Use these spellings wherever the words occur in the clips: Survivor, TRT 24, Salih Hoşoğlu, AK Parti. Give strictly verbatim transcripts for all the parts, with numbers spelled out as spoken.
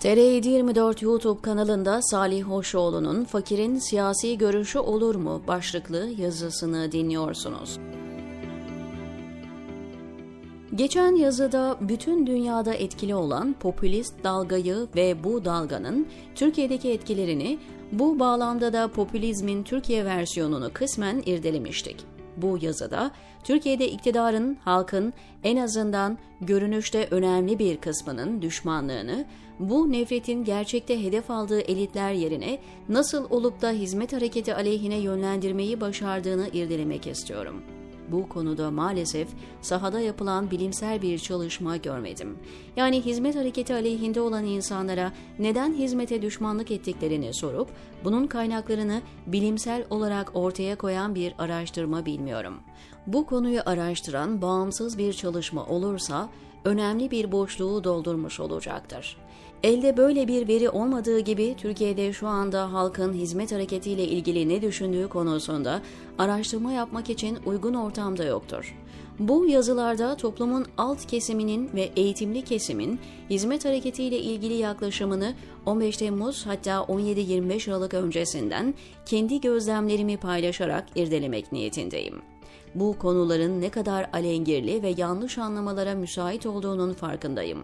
T R T yirmi dört YouTube kanalında Salih Hoşoğlu'nun "Fakirin siyasi görüşü olur mu?" başlıklı yazısını dinliyorsunuz. Geçen yazıda bütün dünyada etkili olan popülist dalgayı ve bu dalganın Türkiye'deki etkilerini, bu bağlamda da popülizmin Türkiye versiyonunu kısmen irdelemiştik. Bu yazıda Türkiye'de iktidarın, halkın en azından görünüşte önemli bir kısmının düşmanlığını, bu nefretin gerçekte hedef aldığı elitler yerine nasıl olup da hizmet hareketi aleyhine yönlendirmeyi başardığını irdelemek istiyorum. Bu konuda maalesef sahada yapılan bilimsel bir çalışma görmedim. Yani hizmet hareketi aleyhinde olan insanlara neden hizmete düşmanlık ettiklerini sorup bunun kaynaklarını bilimsel olarak ortaya koyan bir araştırma bilmiyorum. Bu konuyu araştıran bağımsız bir çalışma olursa önemli bir boşluğu doldurmuş olacaktır. Elde böyle bir veri olmadığı gibi Türkiye'de şu anda halkın hizmet hareketiyle ilgili ne düşündüğü konusunda araştırma yapmak için uygun ortam da yoktur. Bu yazılarda toplumun alt kesiminin ve eğitimli kesimin hizmet hareketiyle ilgili yaklaşımını on beş Temmuz hatta on yedi yirmi beş Aralık öncesinden kendi gözlemlerimi paylaşarak irdelemek niyetindeyim. Bu konuların ne kadar alengirli ve yanlış anlamalara müsait olduğunun farkındayım.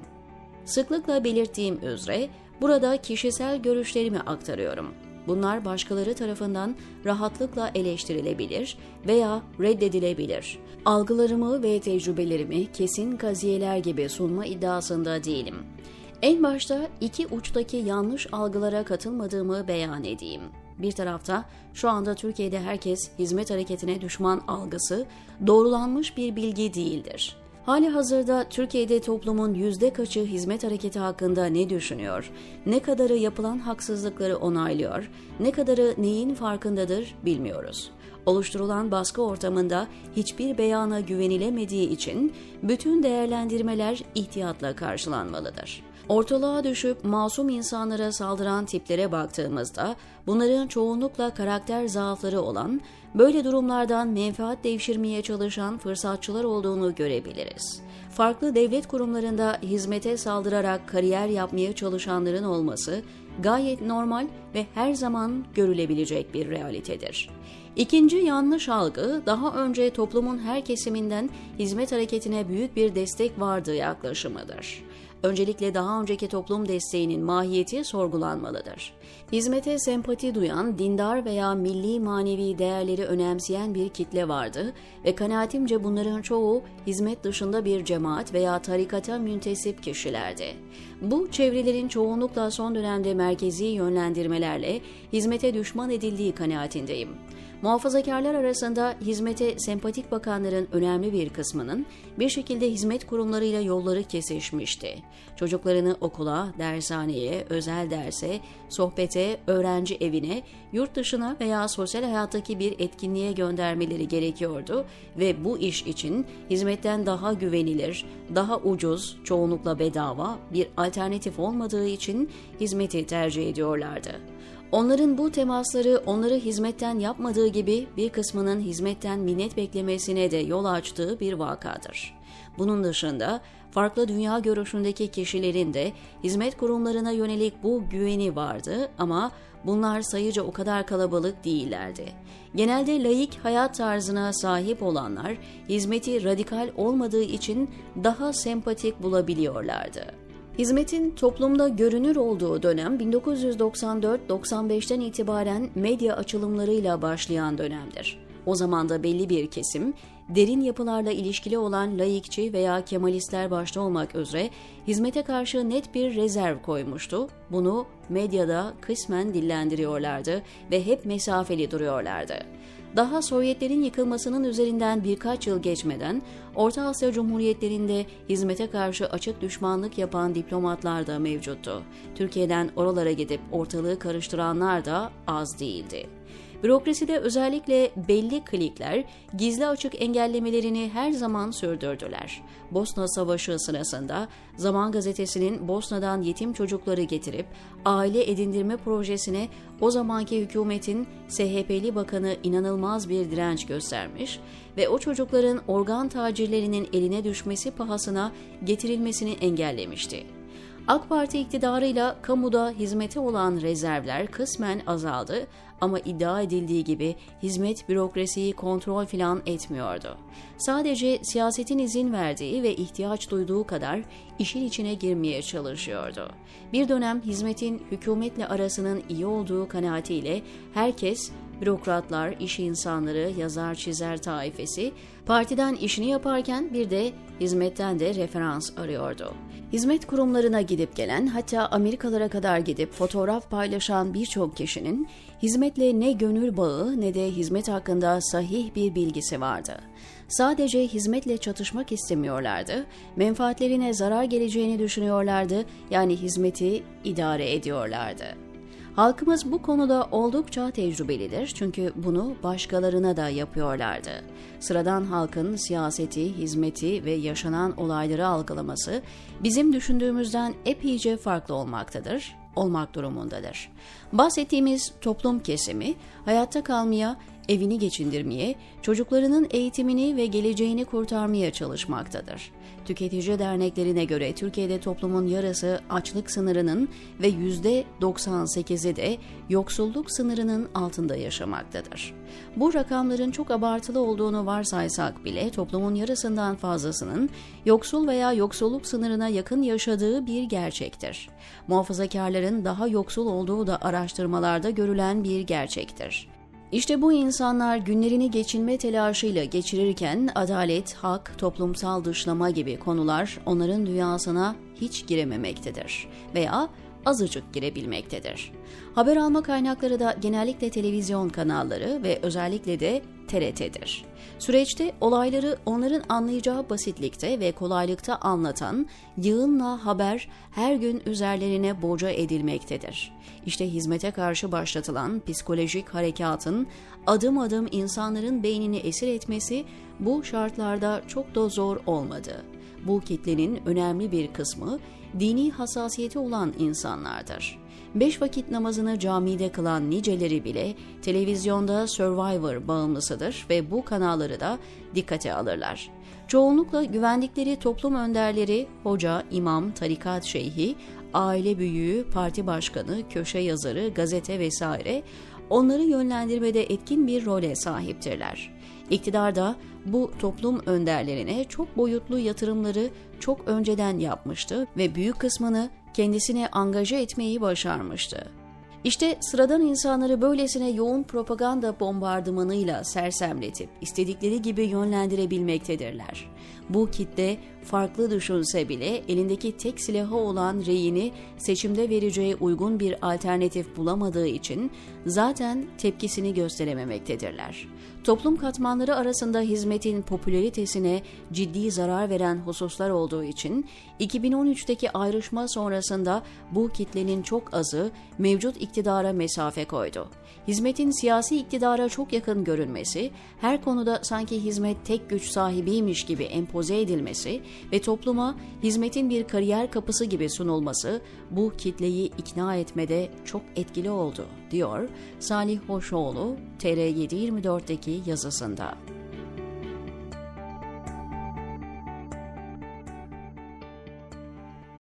Sıklıkla belirttiğim üzere burada kişisel görüşlerimi aktarıyorum. Bunlar başkaları tarafından rahatlıkla eleştirilebilir veya reddedilebilir. Algılarımı ve tecrübelerimi kesin kaziyeler gibi sunma iddiasında değilim. En başta iki uçtaki yanlış algılara katılmadığımı beyan edeyim. Bir tarafta şu anda Türkiye'de herkes hizmet hareketine düşman algısı doğrulanmış bir bilgi değildir. Halihazırda Türkiye'de toplumun yüzde kaçı hizmet hareketi hakkında ne düşünüyor, ne kadarı yapılan haksızlıkları onaylıyor, ne kadarı neyin farkındadır bilmiyoruz. Oluşturulan baskı ortamında hiçbir beyana güvenilemediği için bütün değerlendirmeler ihtiyatla karşılanmalıdır. Ortalığa düşüp masum insanlara saldıran tiplere baktığımızda bunların çoğunlukla karakter zaafları olan, böyle durumlardan menfaat devşirmeye çalışan fırsatçılar olduğunu görebiliriz. Farklı devlet kurumlarında hizmete saldırarak kariyer yapmaya çalışanların olması gayet normal ve her zaman görülebilecek bir realitedir. İkinci yanlış algı, daha önce toplumun her kesiminden hizmet hareketine büyük bir destek vardı yaklaşımıdır. Öncelikle daha önceki toplum desteğinin mahiyeti sorgulanmalıdır. Hizmete sempati duyan, dindar veya milli manevi değerleri önemseyen bir kitle vardı ve kanaatimce bunların çoğu hizmet dışında bir cemaat veya tarikata müntesip kişilerdi. Bu çevrelerin çoğunlukla son dönemde merkezi yönlendirmelerle hizmete düşman edildiği kanaatindeyim. Muhafazakarlar arasında hizmete sempatik bakanların önemli bir kısmının bir şekilde hizmet kurumlarıyla yolları kesişmişti. Çocuklarını okula, dershaneye, özel derse, sohbete, öğrenci evine, yurt dışına veya sosyal hayattaki bir etkinliğe göndermeleri gerekiyordu ve bu iş için hizmetten daha güvenilir, daha ucuz, çoğunlukla bedava bir alternatif olmadığı için hizmeti tercih ediyorlardı. Onların bu temasları onları hizmetten yapmadığı gibi bir kısmının hizmetten minnet beklemesine de yol açtığı bir vakadır. Bunun dışında farklı dünya görüşündeki kişilerin de hizmet kurumlarına yönelik bu güveni vardı ama bunlar sayıca o kadar kalabalık değillerdi. Genelde laik hayat tarzına sahip olanlar hizmeti radikal olmadığı için daha sempatik bulabiliyorlardı. Hizmetin toplumda görünür olduğu dönem bin dokuz yüz doksan dört doksan beşten itibaren medya açılımlarıyla başlayan dönemdir. O zaman da belli bir kesim, derin yapılarla ilişkili olan laikçi veya kemalistler başta olmak üzere hizmete karşı net bir rezerv koymuştu. Bunu medyada kısmen dillendiriyorlardı ve hep mesafeli duruyorlardı. Daha Sovyetlerin yıkılmasının üzerinden birkaç yıl geçmeden Orta Asya Cumhuriyetlerinde hizmete karşı açık düşmanlık yapan diplomatlar da mevcuttu. Türkiye'den oralara gidip ortalığı karıştıranlar da az değildi. Bürokraside özellikle belli klikler gizli açık engellemelerini her zaman sürdürdüler. Bosna Savaşı sırasında Zaman Gazetesi'nin Bosna'dan yetim çocukları getirip aile edindirme projesine o zamanki hükümetin S H P'li bakanı inanılmaz bir direnç göstermiş ve o çocukların organ tacirlerinin eline düşmesi pahasına getirilmesini engellemişti. AK Parti iktidarıyla kamuda hizmete olan rezervler kısmen azaldı ama iddia edildiği gibi hizmet bürokrasiyi kontrol filan etmiyordu. Sadece siyasetin izin verdiği ve ihtiyaç duyduğu kadar işin içine girmeye çalışıyordu. Bir dönem hizmetin hükümetle arasının iyi olduğu kanaatiyle herkes, bürokratlar, iş insanları, yazar çizer taifesi partiden işini yaparken bir de hizmetten de referans arıyordu. Hizmet kurumlarına gidip gelen, hatta Amerikalara kadar gidip fotoğraf paylaşan birçok kişinin hizmetle ne gönül bağı ne de hizmet hakkında sahih bir bilgisi vardı. Sadece hizmetle çatışmak istemiyorlardı, menfaatlerine zarar geleceğini düşünüyorlardı, yani hizmeti idare ediyorlardı. Halkımız bu konuda oldukça tecrübelidir çünkü bunu başkalarına da yapıyorlardı. Sıradan halkın siyaseti, hizmeti ve yaşanan olayları algılaması bizim düşündüğümüzden epeyce farklı olmaktadır, olmak durumundadır. Bahsettiğimiz toplum kesimi hayatta kalmaya, evini geçindirmeye, çocuklarının eğitimini ve geleceğini kurtarmaya çalışmaktadır. Tüketici derneklerine göre Türkiye'de toplumun yarısı açlık sınırının ve yüzde doksan sekizi de yoksulluk sınırının altında yaşamaktadır. Bu rakamların çok abartılı olduğunu varsaysak bile toplumun yarısından fazlasının yoksul veya yoksulluk sınırına yakın yaşadığı bir gerçektir. Muhafazakarların daha yoksul olduğu da araştırmalarda görülen bir gerçektir. İşte bu insanlar günlerini geçinme telaşıyla geçirirken adalet, hak, toplumsal dışlama gibi konular onların dünyasına hiç girememektedir veya azıcık girebilmektedir. Haber alma kaynakları da genellikle televizyon kanalları ve özellikle de T R T'dir. Süreçte olayları onların anlayacağı basitlikte ve kolaylıkta anlatan yığınla haber her gün üzerlerine boca edilmektedir. İşte hizmete karşı başlatılan psikolojik harekatın adım adım insanların beynini esir etmesi bu şartlarda çok da zor olmadı. Bu kitlenin önemli bir kısmı dini hassasiyeti olan insanlardır. Beş vakit namazını camide kılan niceleri bile televizyonda Survivor bağımlısıdır ve bu kanalları da dikkate alırlar. Çoğunlukla güvendikleri toplum önderleri, hoca, imam, tarikat şeyhi, aile büyüğü, parti başkanı, köşe yazarı, gazete vesaire onları yönlendirmede etkin bir role sahiptirler. İktidar da bu toplum önderlerine çok boyutlu yatırımları çok önceden yapmıştı ve büyük kısmını kendisine angaje etmeyi başarmıştı. İşte sıradan insanları böylesine yoğun propaganda bombardımanıyla sersemletip istedikleri gibi yönlendirebilmektedirler. Bu kitle farklı düşünse bile elindeki tek silahı olan reyini seçimde vereceği uygun bir alternatif bulamadığı için zaten tepkisini gösterememektedirler. Toplum katmanları arasında hizmetin popülaritesine ciddi zarar veren hususlar olduğu için iki bin on üçteki ayrışma sonrasında bu kitlenin çok azı mevcut iktidara mesafe koydu. Hizmetin siyasi iktidara çok yakın görünmesi, her konuda sanki hizmet tek güç sahibiymiş gibi empoze edilmesi ve topluma hizmetin bir kariyer kapısı gibi sunulması bu kitleyi ikna etmede çok etkili oldu, diyor Salih Hoşoğlu T R yedi yirmi dörtteki yazısında.